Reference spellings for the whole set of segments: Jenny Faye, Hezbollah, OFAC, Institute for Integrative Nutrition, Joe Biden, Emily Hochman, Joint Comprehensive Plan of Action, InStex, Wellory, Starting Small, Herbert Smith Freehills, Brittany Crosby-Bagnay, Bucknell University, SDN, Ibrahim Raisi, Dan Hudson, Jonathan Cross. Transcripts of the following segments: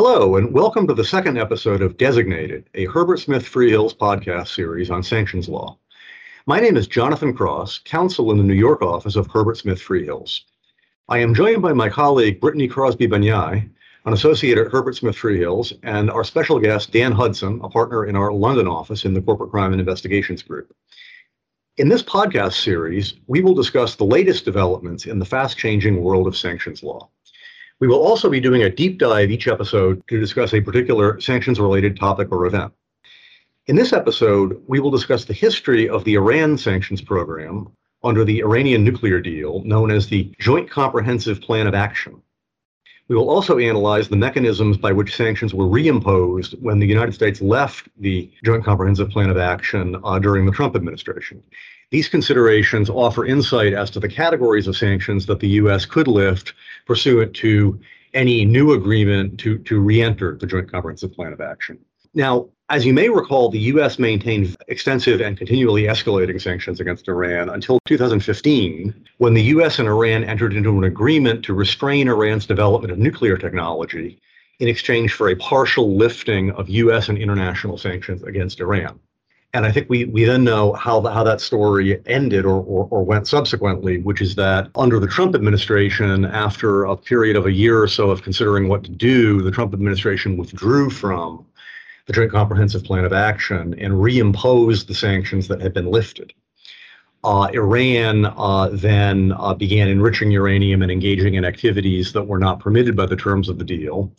Hello, and welcome to the second episode of Designated, a Herbert Smith Freehills podcast series on sanctions law. My name is Jonathan Cross, counsel in the New York office of Herbert Smith Freehills. I am joined by my colleague, Brittany Crosby-Bagnay, an associate at Herbert Smith Freehills, and our special guest, Dan Hudson, a partner in our London office in the Corporate Crime and Investigations Group. In this podcast series, we will discuss the latest developments in the fast-changing world of sanctions law. We will also be doing a deep dive each episode to discuss a particular sanctions-related topic or event. In this episode, we will discuss the history of the Iran sanctions program under the Iranian nuclear deal known as the Joint Comprehensive Plan of Action. We will also analyze the mechanisms by which sanctions were reimposed when the United States left the Joint Comprehensive Plan of Action during the Trump administration. These considerations offer insight as to the categories of sanctions that the U.S. could lift pursuant to any new agreement to re-enter the Joint Comprehensive Plan of Action. Now, as you may recall, the U.S. maintained extensive and continually escalating sanctions against Iran until 2015, when the U.S. and Iran entered into an agreement to restrain Iran's development of nuclear technology in exchange for a partial lifting of U.S. and international sanctions against Iran. And I think we then know how that story ended or went subsequently, which is that under the Trump administration, after a period of a year or so of considering what to do, the Trump administration withdrew from the Joint Comprehensive Plan of Action and reimposed the sanctions that had been lifted. Iran then began enriching uranium and engaging in activities that were not permitted by the terms of the deal,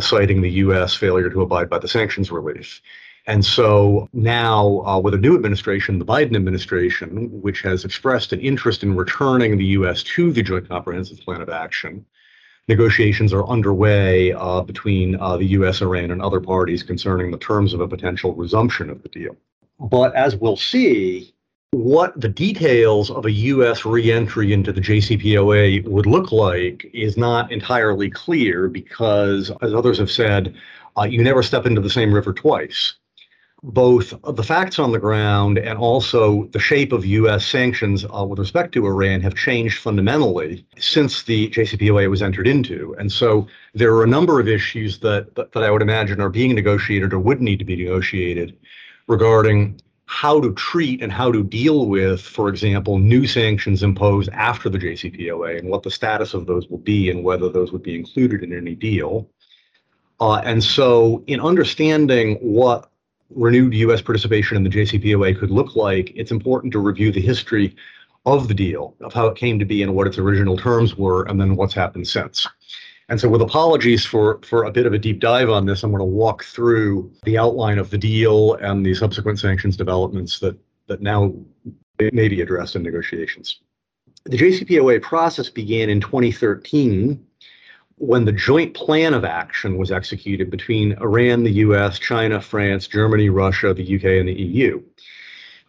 citing the U.S. failure to abide by the sanctions relief. And so now with a new administration, the Biden administration, which has expressed an interest in returning the U.S. to the Joint Comprehensive Plan of Action, negotiations are underway between the U.S., Iran, and other parties concerning the terms of a potential resumption of the deal. But as we'll see, what the details of a U.S. reentry into the JCPOA would look like is not entirely clear because, as others have said, you never step into the same river twice. Both the facts on the ground and also the shape of U.S. sanctions with respect to Iran have changed fundamentally since the JCPOA was entered into. And so there are a number of issues that I would imagine are being negotiated or would need to be negotiated regarding how to treat and how to deal with, for example, new sanctions imposed after the JCPOA and what the status of those will be and whether those would be included in any deal. And so in understanding what renewed U.S. participation in the JCPOA could look like, it's important to review the history of the deal, of how it came to be and what its original terms were, and then what's happened since. And so with apologies for a bit of a deep dive on this, I'm going to walk through the outline of the deal and the subsequent sanctions developments that now may be addressed in negotiations. The JCPOA process began in 2013 when the joint plan of action was executed between Iran, the U.S., China, France, Germany, Russia, the U.K., and the EU.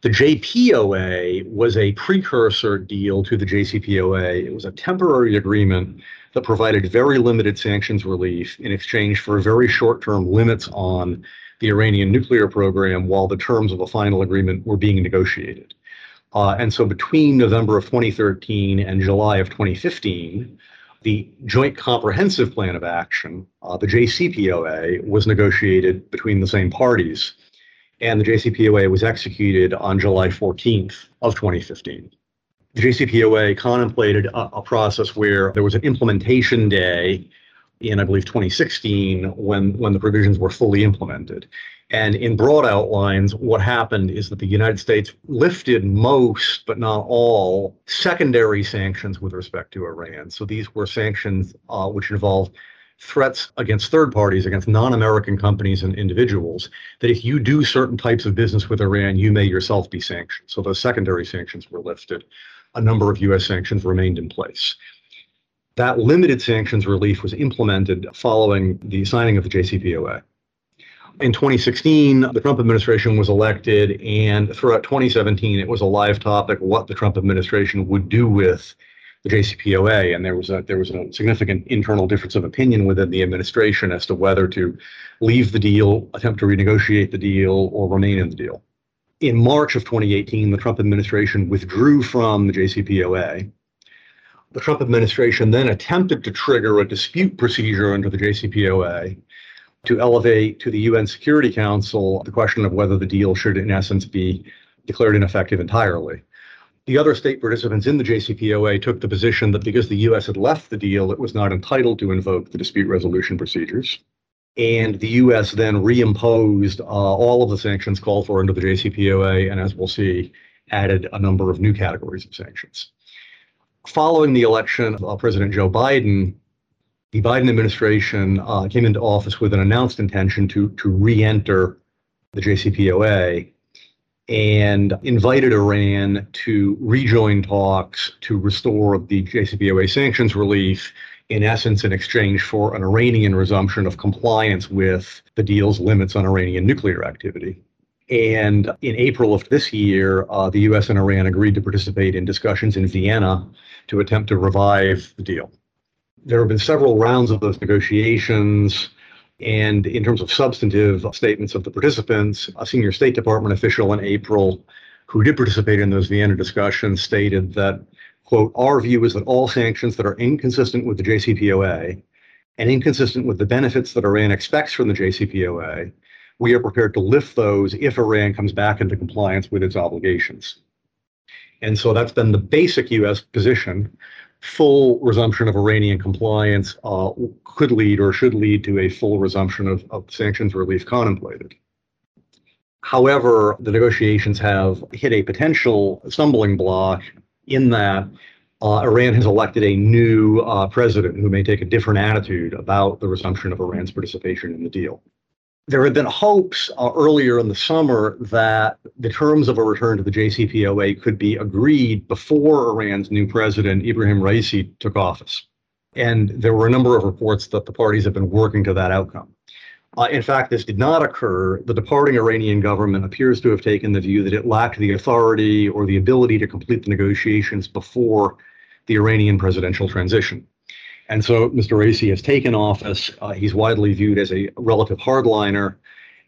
The JPOA was a precursor deal to the JCPOA. It was a temporary agreement that provided very limited sanctions relief in exchange for very short-term limits on the Iranian nuclear program while the terms of a final agreement were being negotiated. And so between November of 2013 and July of 2015, the Joint Comprehensive Plan of Action, the JCPOA, was negotiated between the same parties, and the JCPOA was executed on July 14th of 2015. The JCPOA contemplated a process where there was an implementation day in, I believe, 2016 when the provisions were fully implemented. And in broad outlines, what happened is that the United States lifted most, but not all, secondary sanctions with respect to Iran. So these were sanctions which involved threats against third parties, against non-American companies and individuals, that if you do certain types of business with Iran, you may yourself be sanctioned. So those secondary sanctions were lifted. A number of U.S. sanctions remained in place. That limited sanctions relief was implemented following the signing of the JCPOA. In 2016, the Trump administration was elected, and throughout 2017, it was a live topic what the Trump administration would do with the JCPOA, and there was a significant internal difference of opinion within the administration as to whether to leave the deal, attempt to renegotiate the deal, or remain in the deal. In March of 2018, the Trump administration withdrew from the JCPOA. The Trump administration then attempted to trigger a dispute procedure under the JCPOA to elevate to the UN Security Council the question of whether the deal should, in essence, be declared ineffective entirely. The other state participants in the JCPOA took the position that because the U.S. had left the deal, it was not entitled to invoke the dispute resolution procedures. And the U.S. then reimposed all of the sanctions called for under the JCPOA, and as we'll see, added a number of new categories of sanctions. Following the election of President Joe Biden, the Biden administration came into office with an announced intention to re-enter the JCPOA and invited Iran to rejoin talks to restore the JCPOA sanctions relief, in essence, in exchange for an Iranian resumption of compliance with the deal's limits on Iranian nuclear activity. And in April of this year, the U.S. and Iran agreed to participate in discussions in Vienna to attempt to revive the deal. There have been several rounds of those negotiations. And in terms of substantive statements of the participants, a senior State Department official in April who did participate in those Vienna discussions stated that, quote, our view is that all sanctions that are inconsistent with the JCPOA and inconsistent with the benefits that Iran expects from the JCPOA, we are prepared to lift those if Iran comes back into compliance with its obligations. And so that's been the basic U.S. position. Full resumption of Iranian compliance could lead or should lead to a full resumption of sanctions relief contemplated. However, the negotiations have hit a potential stumbling block in that Iran has elected a new president who may take a different attitude about the resumption of Iran's participation in the deal. There had been hopes earlier in the summer that the terms of a return to the JCPOA could be agreed before Iran's new president, Ibrahim Raisi, took office. And there were a number of reports that the parties have been working to that outcome. In fact, this did not occur. The departing Iranian government appears to have taken the view that it lacked the authority or the ability to complete the negotiations before the Iranian presidential transition. And so Mr. Raisi has taken office. He's widely viewed as a relative hardliner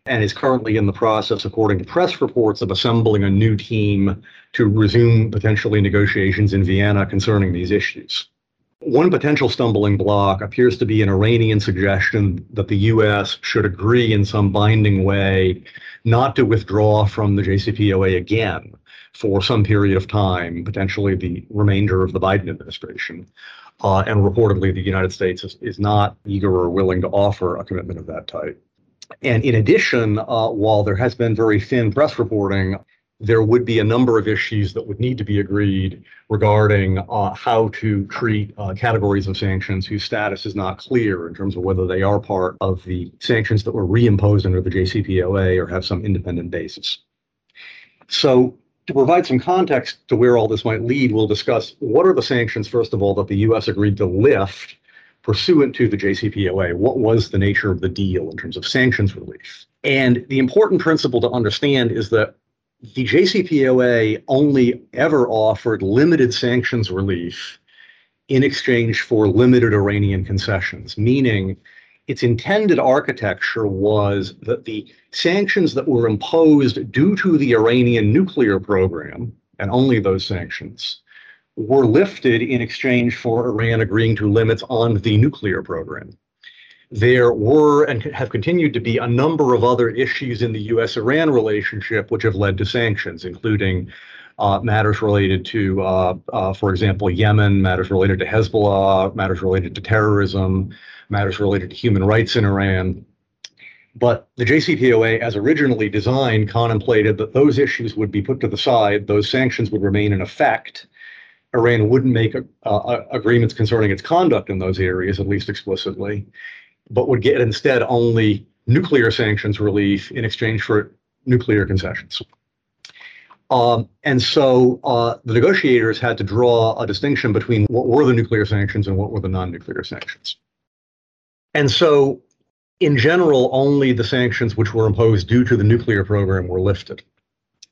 and is currently in the process, according to press reports, of assembling a new team to resume potentially negotiations in Vienna concerning these issues. One potential stumbling block appears to be an Iranian suggestion that the U.S. should agree in some binding way not to withdraw from the JCPOA again for some period of time, potentially the remainder of the Biden administration. And reportedly, the United States is not eager or willing to offer a commitment of that type. And in addition, while there has been very thin press reporting, there would be a number of issues that would need to be agreed regarding how to treat categories of sanctions whose status is not clear in terms of whether they are part of the sanctions that were reimposed under the JCPOA or have some independent basis. So, to provide some context to where all this might lead, we'll discuss what are the sanctions, first of all, that the U.S. agreed to lift pursuant to the JCPOA. What was the nature of the deal in terms of sanctions relief? And the important principle to understand is that the JCPOA only ever offered limited sanctions relief in exchange for limited Iranian concessions, meaning its intended architecture was that the sanctions that were imposed due to the Iranian nuclear program, and only those sanctions, were lifted in exchange for Iran agreeing to limits on the nuclear program. There were and have continued to be a number of other issues in the U.S.-Iran relationship which have led to sanctions, including matters related to, for example, Yemen, matters related to Hezbollah, matters related to terrorism, matters related to human rights in Iran. But the JCPOA, as originally designed, contemplated that those issues would be put to the side, those sanctions would remain in effect. Iran wouldn't make agreements concerning its conduct in those areas, at least explicitly, but would get instead only nuclear sanctions relief in exchange for nuclear concessions. And so the negotiators had to draw a distinction between what were the nuclear sanctions and what were the non-nuclear sanctions. And so, in general, only the sanctions which were imposed due to the nuclear program were lifted.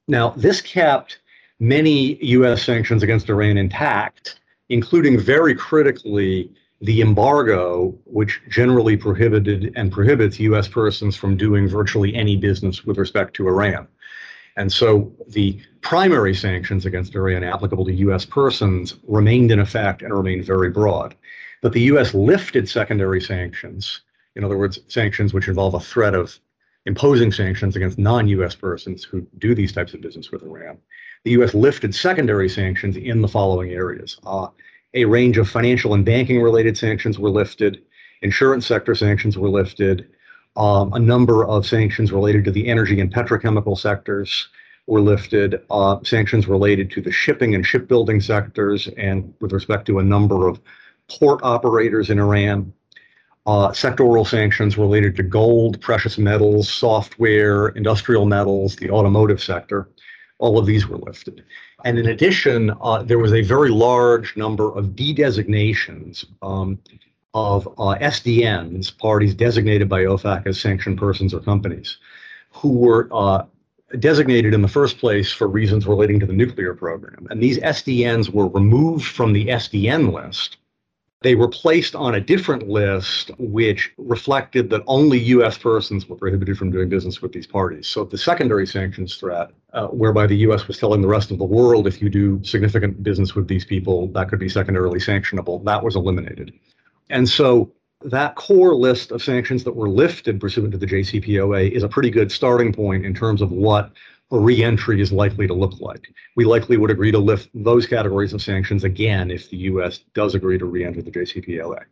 Now, this kept many U.S. sanctions against Iran intact, including, very critically, the embargo, which generally prohibited and prohibits U.S. persons from doing virtually any business with respect to Iran. And so the primary sanctions against Iran applicable to U.S. persons remained in effect and remained very broad. But the U.S. lifted secondary sanctions, in other words, sanctions which involve a threat of imposing sanctions against non-U.S. persons who do these types of business with Iran. The U.S. lifted secondary sanctions in the following areas. A range of financial and banking-related sanctions were lifted. Insurance sector sanctions were lifted. A number of sanctions related to the energy and petrochemical sectors were lifted. Sanctions related to the shipping and shipbuilding sectors and with respect to a number of port operators in Iran. Sectoral sanctions related to gold, precious metals, software, industrial metals, the automotive sector. All of these were lifted. And in addition, there was a very large number of de-designations of SDNs, parties designated by OFAC as sanctioned persons or companies, who were designated in the first place for reasons relating to the nuclear program. And these SDNs were removed from the SDN list. They were placed on a different list, which reflected that only U.S. persons were prohibited from doing business with these parties. So the secondary sanctions threat, whereby the U.S. was telling the rest of the world, if you do significant business with these people, that could be secondarily sanctionable, that was eliminated. And so that core list of sanctions that were lifted pursuant to the JCPOA is a pretty good starting point in terms of what a reentry is likely to look like. We likely would agree to lift those categories of sanctions again if the U.S. does agree to reenter the JCPOA.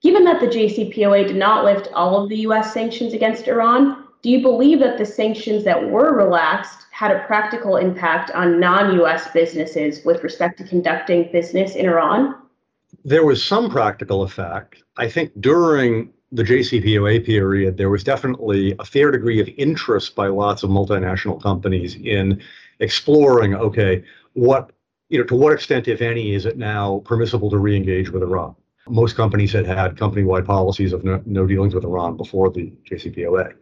Given that the JCPOA did not lift all of the U.S. sanctions against Iran, do you believe that the sanctions that were relaxed had a practical impact on non-U.S. businesses with respect to conducting business in Iran? There was some practical effect. I think during the JCPOA period, there was definitely a fair degree of interest by lots of multinational companies in exploring, okay, to what extent, if any, is it now permissible to re-engage with Iran? Most companies had had company-wide policies of no dealings with Iran before the JCPOA.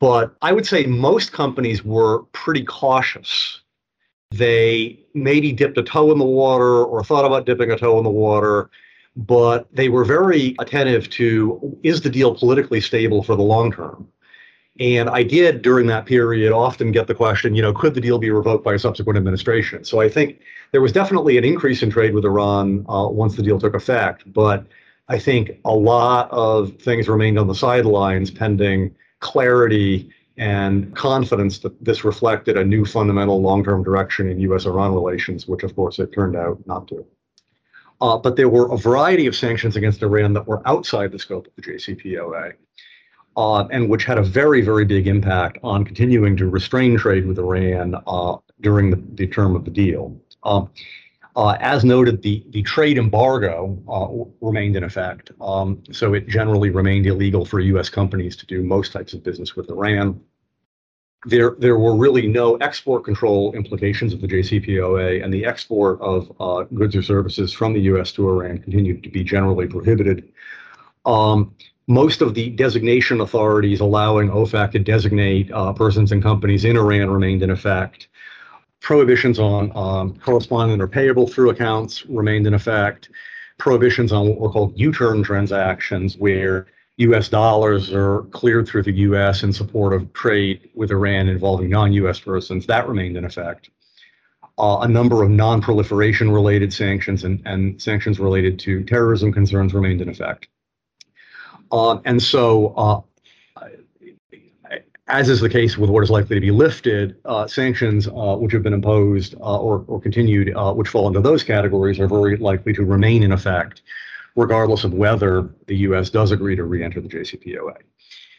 But I would say most companies were pretty cautious. They maybe dipped a toe in the water or thought about dipping a toe in the water, but they were very attentive to, is the deal politically stable for the long term? And I did, during that period, often get the question, could the deal be revoked by a subsequent administration? So I think there was definitely an increase in trade with Iran once the deal took effect. But I think a lot of things remained on the sidelines pending clarity and confidence that this reflected a new fundamental long-term direction in U.S.-Iran relations, which, of course, it turned out not to. But there were a variety of sanctions against Iran that were outside the scope of the JCPOA and which had a very, very big impact on continuing to restrain trade with Iran during the term of the deal. As noted, the trade embargo remained in effect, so it generally remained illegal for U.S. companies to do most types of business with Iran. There were really no export control implications of the JCPOA, and the export of goods or services from the U.S. to Iran continued to be generally prohibited. Most of the designation authorities allowing OFAC to designate persons and companies in Iran remained in effect. Prohibitions on correspondent or payable through accounts remained in effect. Prohibitions on what were called U-turn transactions, where U.S. dollars are cleared through the U.S. in support of trade with Iran involving non-U.S. persons. That remained in effect. A number of non-proliferation related sanctions and sanctions related to terrorism concerns remained in effect. As is the case with what is likely to be lifted, sanctions which have been imposed or continued, which fall into those categories, are very likely to remain in effect, regardless of whether the U.S. does agree to re-enter the JCPOA.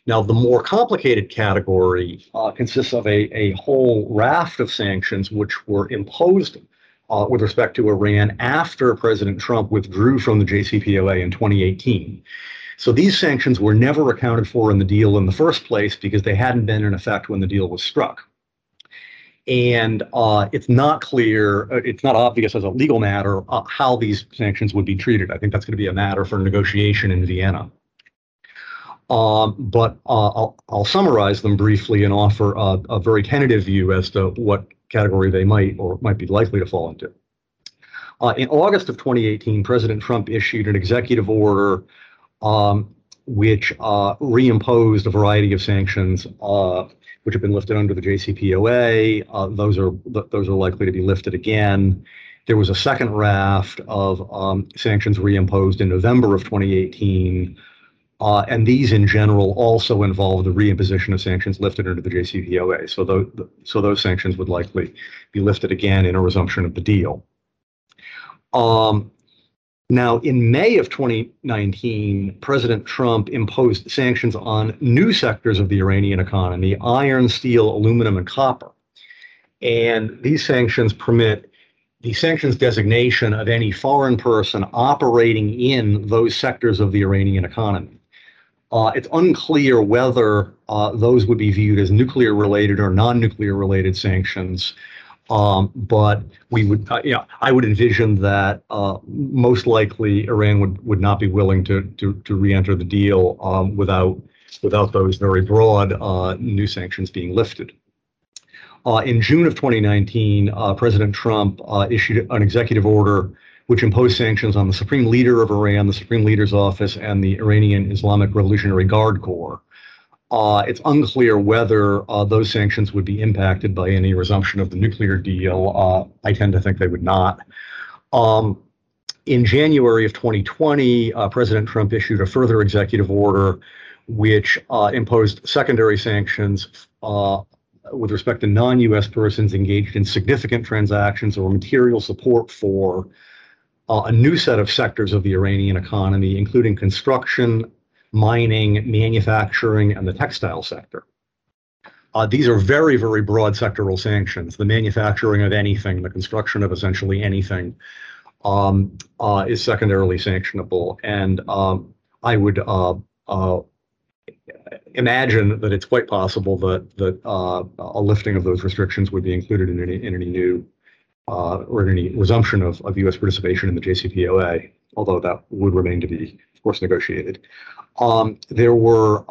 Now, the more complicated category consists of a whole raft of sanctions which were imposed with respect to Iran after President Trump withdrew from the JCPOA in 2018. So these sanctions were never accounted for in the deal in the first place because they hadn't been in effect when the deal was struck. And it's not clear, it's not obvious as a legal matter how these sanctions would be treated. I think that's going to be a matter for negotiation in Vienna. But I'll summarize them briefly and offer a very tentative view as to what category they might or might be likely to fall into. In August of 2018, President Trump issued an executive order which reimposed a variety of sanctions which have been lifted under the JCPOA. Those are likely to be lifted again. There was a second raft of sanctions reimposed in November of 2018, and these in general also involve the reimposition of sanctions lifted under the JCPOA. So those sanctions would likely be lifted again in a resumption of the deal. Now, in May of 2019, President Trump imposed sanctions on new sectors of the Iranian economy: iron, steel, aluminum, and copper. And these sanctions permit the sanctions designation of any foreign person operating in those sectors of the Iranian economy. It's unclear whether those would be viewed as nuclear-related or non-nuclear-related sanctions. But we would, I would envision that most likely Iran would not be willing to re-enter the deal without those very broad new sanctions being lifted. In June of 2019, President Trump issued an executive order which imposed sanctions on the Supreme Leader of Iran, the Supreme Leader's Office, and the Iranian Islamic Revolutionary Guard Corps. It's unclear whether those sanctions would be impacted by any resumption of the nuclear deal. I tend to think they would not. In January of 2020, President Trump issued a further executive order which imposed secondary sanctions with respect to non-U.S. persons engaged in significant transactions or material support for a new set of sectors of the Iranian economy, including construction, mining, manufacturing, and the textile sector. These are very, very broad sectoral sanctions. The manufacturing of anything, the construction of essentially anything is secondarily sanctionable. And I would imagine that it's quite possible that a lifting of those restrictions would be included in any resumption of U.S. participation in the JCPOA, although that would remain to be, of course, negotiated. There were,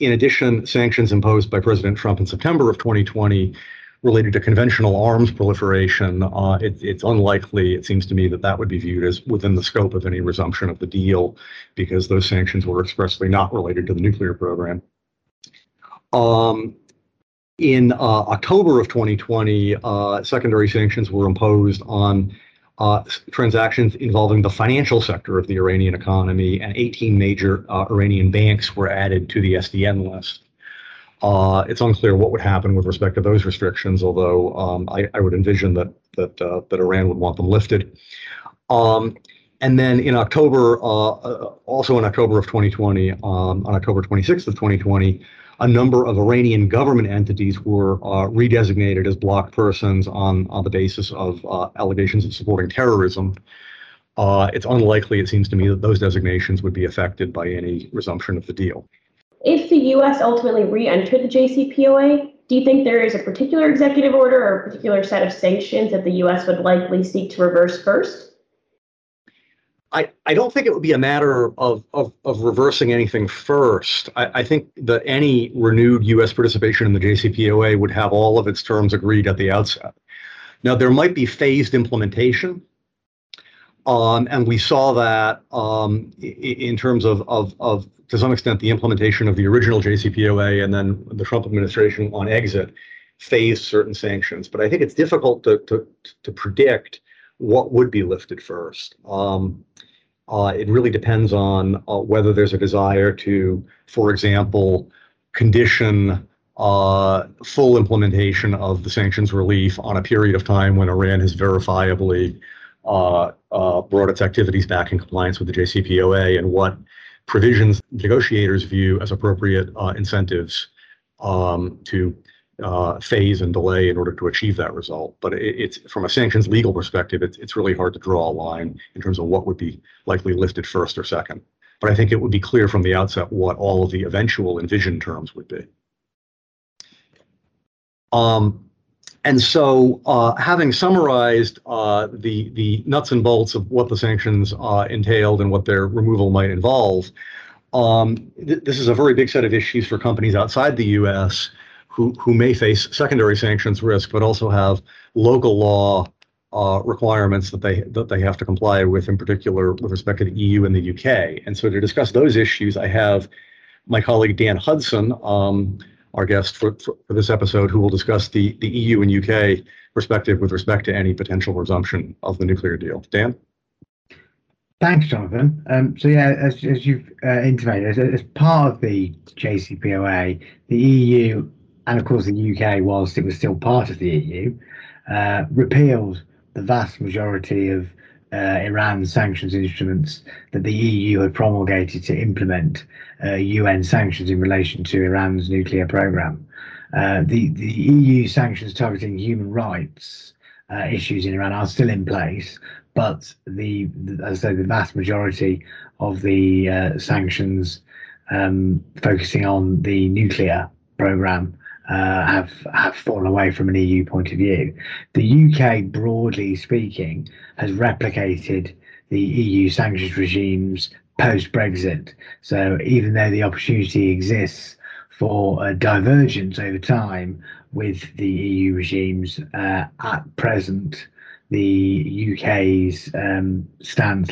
in addition, sanctions imposed by President Trump in September of 2020 related to conventional arms proliferation. It's unlikely, it seems to me, that would be viewed as within the scope of any resumption of the deal, because those sanctions were expressly not related to the nuclear program. In October of 2020, secondary sanctions were imposed on transactions involving the financial sector of the Iranian economy, and 18 major Iranian banks were added to the SDN list. It's unclear what would happen with respect to those restrictions, although I would envision that Iran would want them lifted. And then in October, also in October of 2020, on October 26th of 2020, a number of Iranian government entities were redesignated as blocked persons on the basis of allegations of supporting terrorism. It's unlikely, it seems to me, that those designations would be affected by any resumption of the deal. If the U.S. ultimately re-entered the JCPOA, do you think there is a particular executive order or a particular set of sanctions that the U.S. would likely seek to reverse first? I don't think it would be a matter of reversing anything first. I think that any renewed U.S. participation in the JCPOA would have all of its terms agreed at the outset. Now, there might be phased implementation, and we saw that in terms of, to some extent, the implementation of the original JCPOA and then the Trump administration on exit phased certain sanctions. But I think it's difficult to predict what would be lifted first. It really depends on whether there's a desire to, for example, condition full implementation of the sanctions relief on a period of time when Iran has verifiably brought its activities back in compliance with the JCPOA, and what provisions negotiators view as appropriate incentives to phase and delay in order to achieve that result. But it's from a sanctions legal perspective, it's really hard to draw a line in terms of what would be likely lifted first or second. But I think it would be clear from the outset what all of the eventual envisioned terms would be. And so, having summarized the nuts and bolts of what the sanctions entailed and what their removal might involve, this is a very big set of issues for companies outside the U.S. who may face secondary sanctions risk, but also have local law requirements that they have to comply with, in particular with respect to the EU and the UK. And so to discuss those issues, I have my colleague Dan Hudson, our guest for this episode, who will discuss the EU and UK perspective with respect to any potential resumption of the nuclear deal. Dan? Thanks, Jonathan. So yeah, as you've intimated, as part of the JCPOA, the EU, and of course the UK, whilst it was still part of the EU, repealed the vast majority of Iran's sanctions instruments that the EU had promulgated to implement UN sanctions in relation to Iran's nuclear program. The EU sanctions targeting human rights issues in Iran are still in place, but the vast majority of the sanctions focusing on the nuclear program have fallen away from an EU point of view. The UK, broadly speaking, has replicated the EU sanctions regimes post-Brexit. So even though the opportunity exists for a divergence over time with the EU regimes, at present, the UK's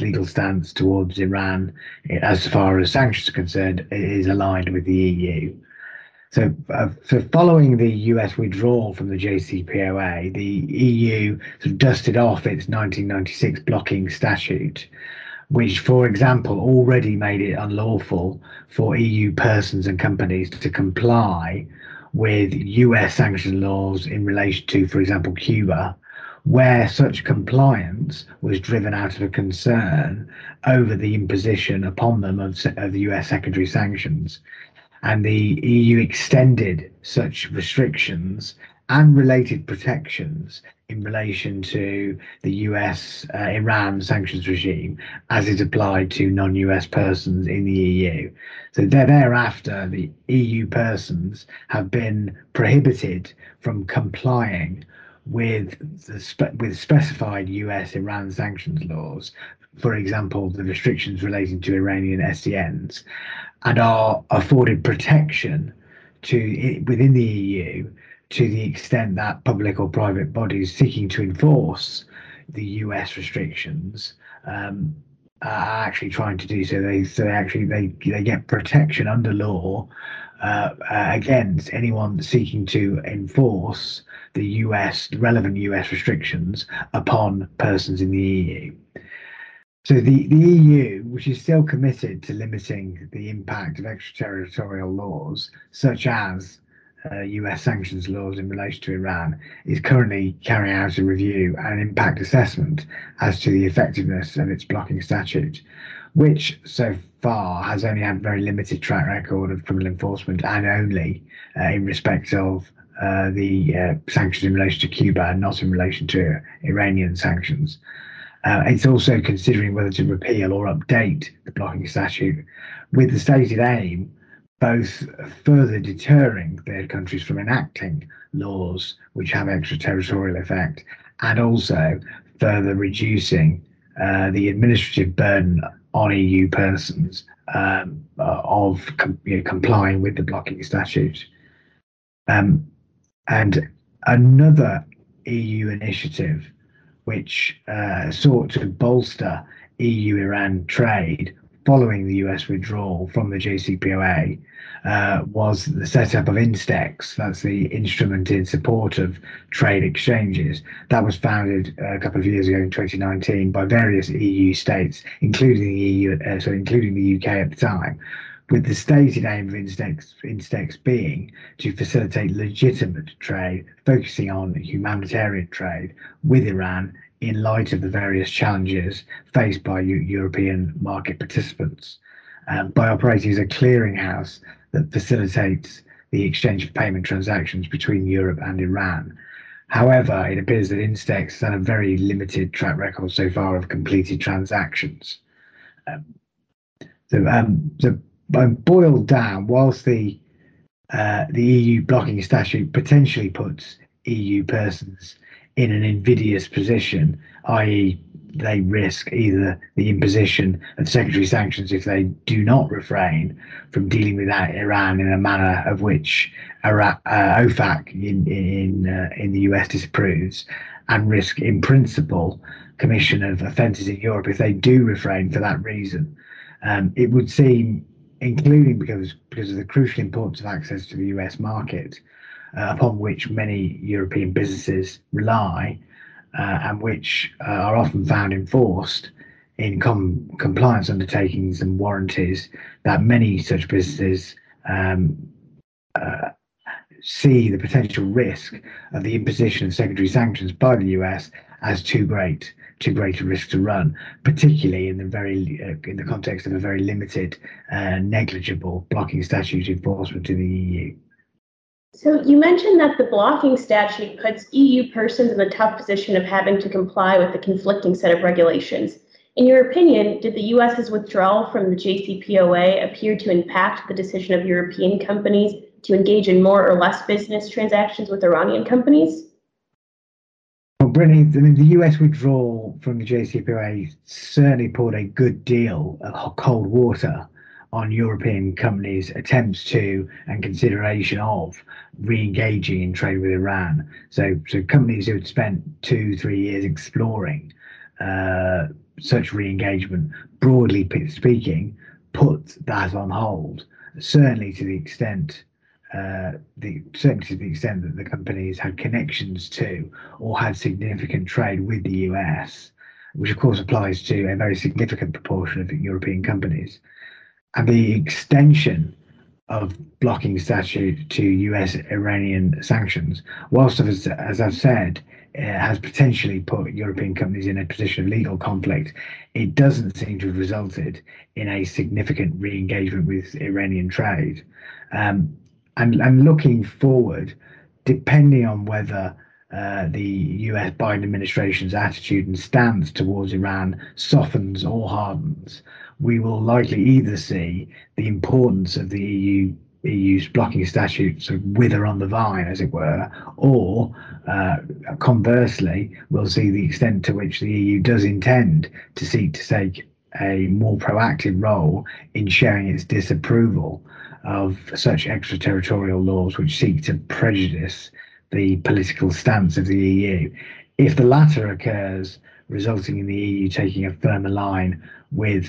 legal stance towards Iran, as far as sanctions are concerned, is aligned with the EU. So following the US withdrawal from the JCPOA, the EU sort of dusted off its 1996 blocking statute, which, for example, already made it unlawful for EU persons and companies to comply with US sanction laws in relation to, for example, Cuba, where such compliance was driven out of a concern over the imposition upon them of the US secondary sanctions. And the EU extended such restrictions and related protections in relation to the US Iran sanctions regime as it applied to non-US persons in the EU. So thereafter, the EU persons have been prohibited from complying with specified US Iran sanctions laws, for example, the restrictions relating to Iranian SDNs, and are afforded protection within the EU to the extent that public or private bodies seeking to enforce the US restrictions are actually trying to do so. They get protection under law against anyone seeking to enforce the relevant US restrictions upon persons in the EU. So the EU, which is still committed to limiting the impact of extraterritorial laws, such as US sanctions laws in relation to Iran, is currently carrying out a review and an impact assessment as to the effectiveness of its blocking statute, which so far has only had a very limited track record of criminal enforcement, and only in respect of the sanctions in relation to Cuba, and not in relation to Iranian sanctions. It's also considering whether to repeal or update the blocking statute, with the stated aim both further deterring third countries from enacting laws which have extraterritorial effect, and also further reducing the administrative burden on EU persons of complying with the blocking statute. And another EU initiative which sought to bolster EU-Iran trade following the US withdrawal from the JCPOA was the setup of InStex. That's the instrument in support of trade exchanges. That was founded a couple of years ago in 2019 by various EU states, including the UK at the time, with the stated aim of InStex being to facilitate legitimate trade, focusing on humanitarian trade with Iran in light of the various challenges faced by European market participants, by operating as a clearinghouse that facilitates the exchange of payment transactions between Europe and Iran. However, it appears that InStex has had a very limited track record so far of completed transactions. Boiled down, whilst the EU blocking statute potentially puts EU persons in an invidious position, i.e. they risk either the imposition of secondary sanctions if they do not refrain from dealing with Iran in a manner of which OFAC in the US disapproves, and risk, in principle, commission of offences in Europe if they do refrain for that reason. It would seem, including because of the crucial importance of access to the US market, upon which many European businesses rely, and which are often found enforced in compliance undertakings and warranties, that many such businesses see the potential risk of the imposition of secondary sanctions by the US as too great a risk to run, particularly in the context of a very limited, negligible blocking statute enforcement in the EU. So you mentioned that the blocking statute puts EU persons in a tough position of having to comply with a conflicting set of regulations. In your opinion, did the US's withdrawal from the JCPOA appear to impact the decision of European companies to engage in more or less business transactions with Iranian companies? Well, Brittany, the US withdrawal from the JCPOA certainly poured a good deal of cold water on European companies' attempts to and consideration of re-engaging in trade with Iran. So companies who had spent 2-3 years exploring such re-engagement, broadly speaking, put that on hold, certainly to the extent that the companies had connections to or had significant trade with the US, which of course applies to a very significant proportion of European companies. And the extension of blocking statute to US-Iranian sanctions, whilst, as I've said, has potentially put European companies in a position of legal conflict, it doesn't seem to have resulted in a significant re-engagement with Iranian trade. And looking forward, depending on whether the US Biden administration's attitude and stance towards Iran softens or hardens, we will likely either see the importance of the EU's blocking statute sort of wither on the vine, as it were, or conversely, we'll see the extent to which the EU does intend to seek to take a more proactive role in sharing its disapproval of such extraterritorial laws which seek to prejudice the political stance of the EU. If the latter occurs, resulting in the EU taking a firmer line with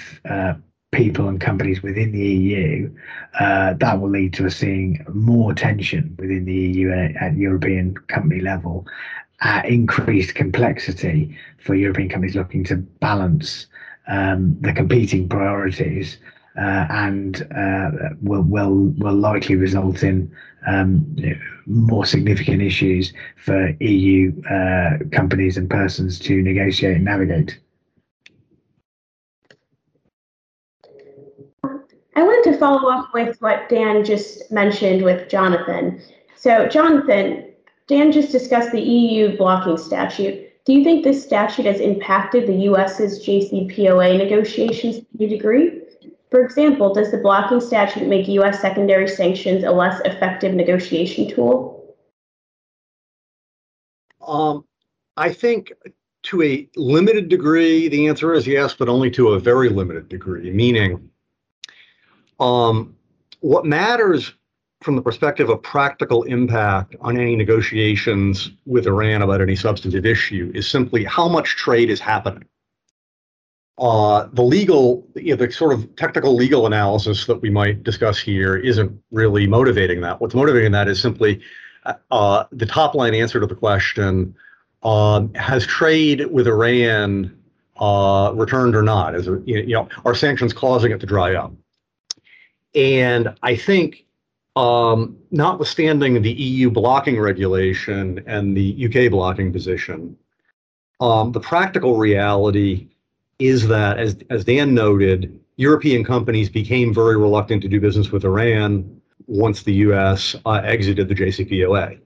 people and companies within the EU, that will lead to us seeing more tension within the EU at European company level, increased complexity for European companies looking to balance the competing priorities, and will likely result in more significant issues for EU companies and persons to negotiate and navigate. I wanted to follow up with what Dan just mentioned with Jonathan. So Jonathan, Dan just discussed the EU blocking statute. Do you think this statute has impacted the US's JCPOA negotiations to any degree? For example, does the blocking statute make US secondary sanctions a less effective negotiation tool? I think to a limited degree, the answer is yes, but only to a very limited degree, meaning what matters from the perspective of practical impact on any negotiations with Iran about any substantive issue is simply how much trade is happening. The legal, the sort of technical legal analysis that we might discuss here isn't really motivating that. What's motivating that is simply the top line answer to the question, has trade with Iran returned or not? Are sanctions causing it to dry up? And I think notwithstanding the EU blocking regulation and the UK blocking position, the practical reality is that, as Dan noted, European companies became very reluctant to do business with Iran once the US exited the JCPOA.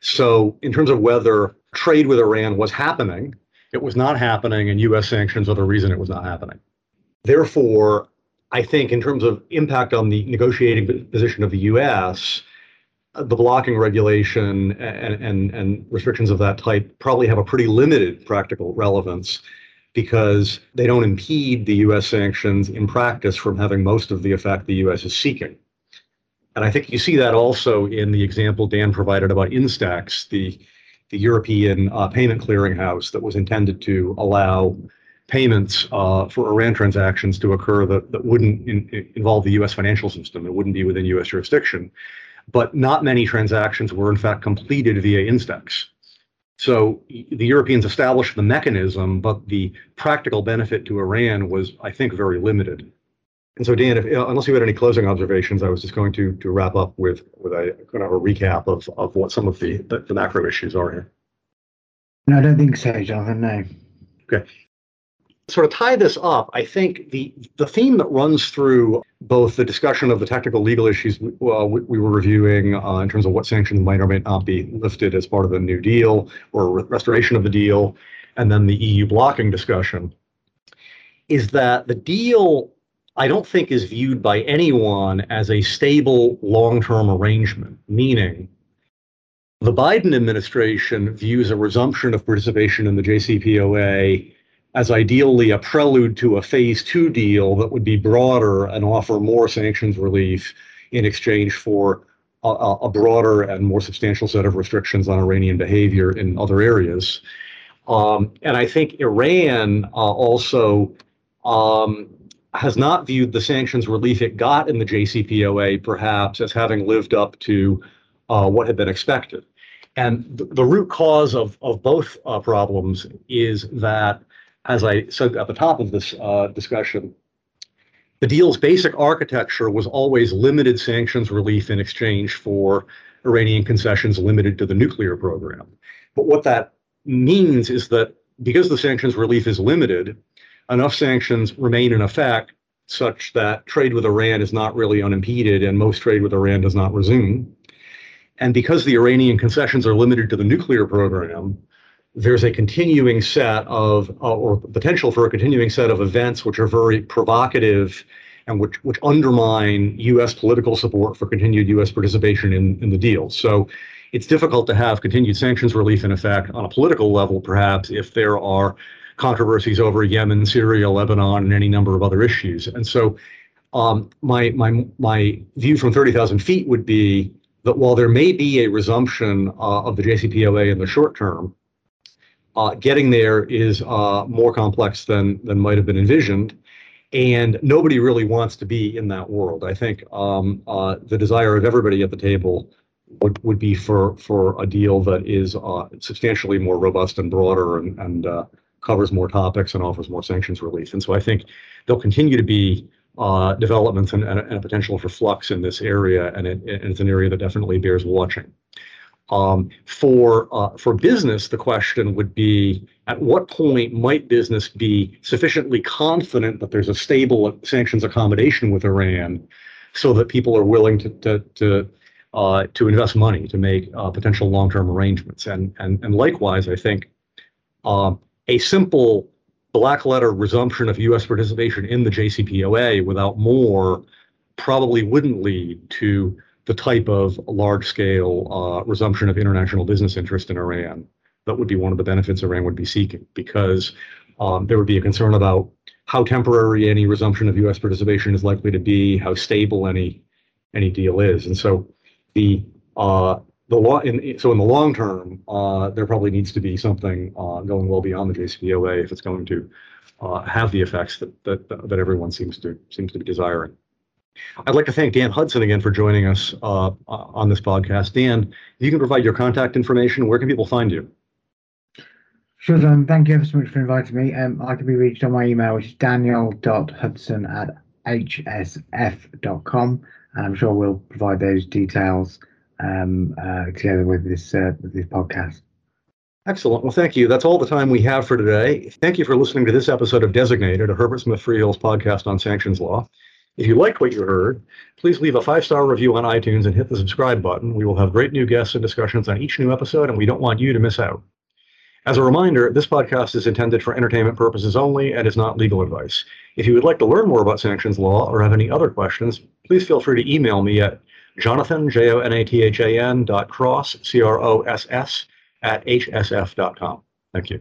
So in terms of whether trade with Iran was happening, it was not happening, and US sanctions are the reason it was not happening. Therefore, I think in terms of impact on the negotiating position of the US, the blocking regulation and restrictions of that type probably have a pretty limited practical relevance, because they don't impede the US sanctions in practice from having most of the effect the US is seeking. And I think you see that also in the example Dan provided about InStex, the the European payment clearinghouse that was intended to allow payments for Iran transactions to occur that wouldn't involve the U.S. financial system. It wouldn't be within U.S. jurisdiction. But not many transactions were, in fact, completed via InStex. So the Europeans established the mechanism, but the practical benefit to Iran was, I think, very limited. And so, Dan, unless you had any closing observations, I was just going to wrap up with a kind of a recap of what some of the macro issues are here. No, I don't think so, Jonathan, no. Okay. Sort of tie this up, I think the theme that runs through both the discussion of the technical legal issues we were reviewing in terms of what sanctions might or might not be lifted as part of the New Deal or restoration of the deal, and then the EU blocking discussion, is that the deal, I don't think, is viewed by anyone as a stable long-term arrangement, meaning the Biden administration views a resumption of participation in the JCPOA as ideally a prelude to a phase 2 deal that would be broader and offer more sanctions relief in exchange for a broader and more substantial set of restrictions on Iranian behavior in other areas. And I think Iran also has not viewed the sanctions relief it got in the JCPOA, perhaps, as having lived up to what had been expected. And the root cause of both problems is that, as I said at the top of this discussion, the deal's basic architecture was always limited sanctions relief in exchange for Iranian concessions limited to the nuclear program. But what that means is that because the sanctions relief is limited, enough sanctions remain in effect such that trade with Iran is not really unimpeded and most trade with Iran does not resume. And because the Iranian concessions are limited to the nuclear program, there's a continuing set of, or potential for a continuing set of events which are very provocative and which undermine U.S. political support for continued U.S. participation in the deal. So it's difficult to have continued sanctions relief in effect on a political level, perhaps, if there are controversies over Yemen, Syria, Lebanon, and any number of other issues. And so my view from 30,000 feet would be that while there may be a resumption of the JCPOA in the short term, getting there is more complex than might have been envisioned, and nobody really wants to be in that world. I think the desire of everybody at the table would be for a deal that is substantially more robust and broader and covers more topics and offers more sanctions relief. And so I think there'll continue to be developments and a potential for flux in this area, and it's an area that definitely bears watching. For business, the question would be, at what point might business be sufficiently confident that there's a stable sanctions accommodation with Iran so that people are willing to invest money to make potential long-term arrangements? And likewise, I think a simple black-letter resumption of U.S. participation in the JCPOA without more probably wouldn't lead to the type of large-scale resumption of international business interest in Iran that would be one of the benefits Iran would be seeking, because there would be a concern about how temporary any resumption of U.S. participation is likely to be, how stable any deal is, and so in the long term, there probably needs to be something going well beyond the JCPOA if it's going to have the effects that everyone seems to be desiring. I'd like to thank Dan Hudson again for joining us on this podcast. Dan, if you can provide your contact information, where can people find you? Sure, John. Thank you ever so much for inviting me. I can be reached on my email, which is daniel.hudson@hsf.com. And I'm sure we'll provide those details together with this podcast. Excellent. Well, thank you. That's all the time we have for today. Thank you for listening to this episode of Designated, a Herbert Smith Freehills podcast on sanctions law. If you liked what you heard, please leave a 5-star review on iTunes and hit the subscribe button. We will have great new guests and discussions on each new episode, and we don't want you to miss out. As a reminder, this podcast is intended for entertainment purposes only and is not legal advice. If you would like to learn more about sanctions law or have any other questions, please feel free to email me at jonathan.cross@hsf.com. Thank you.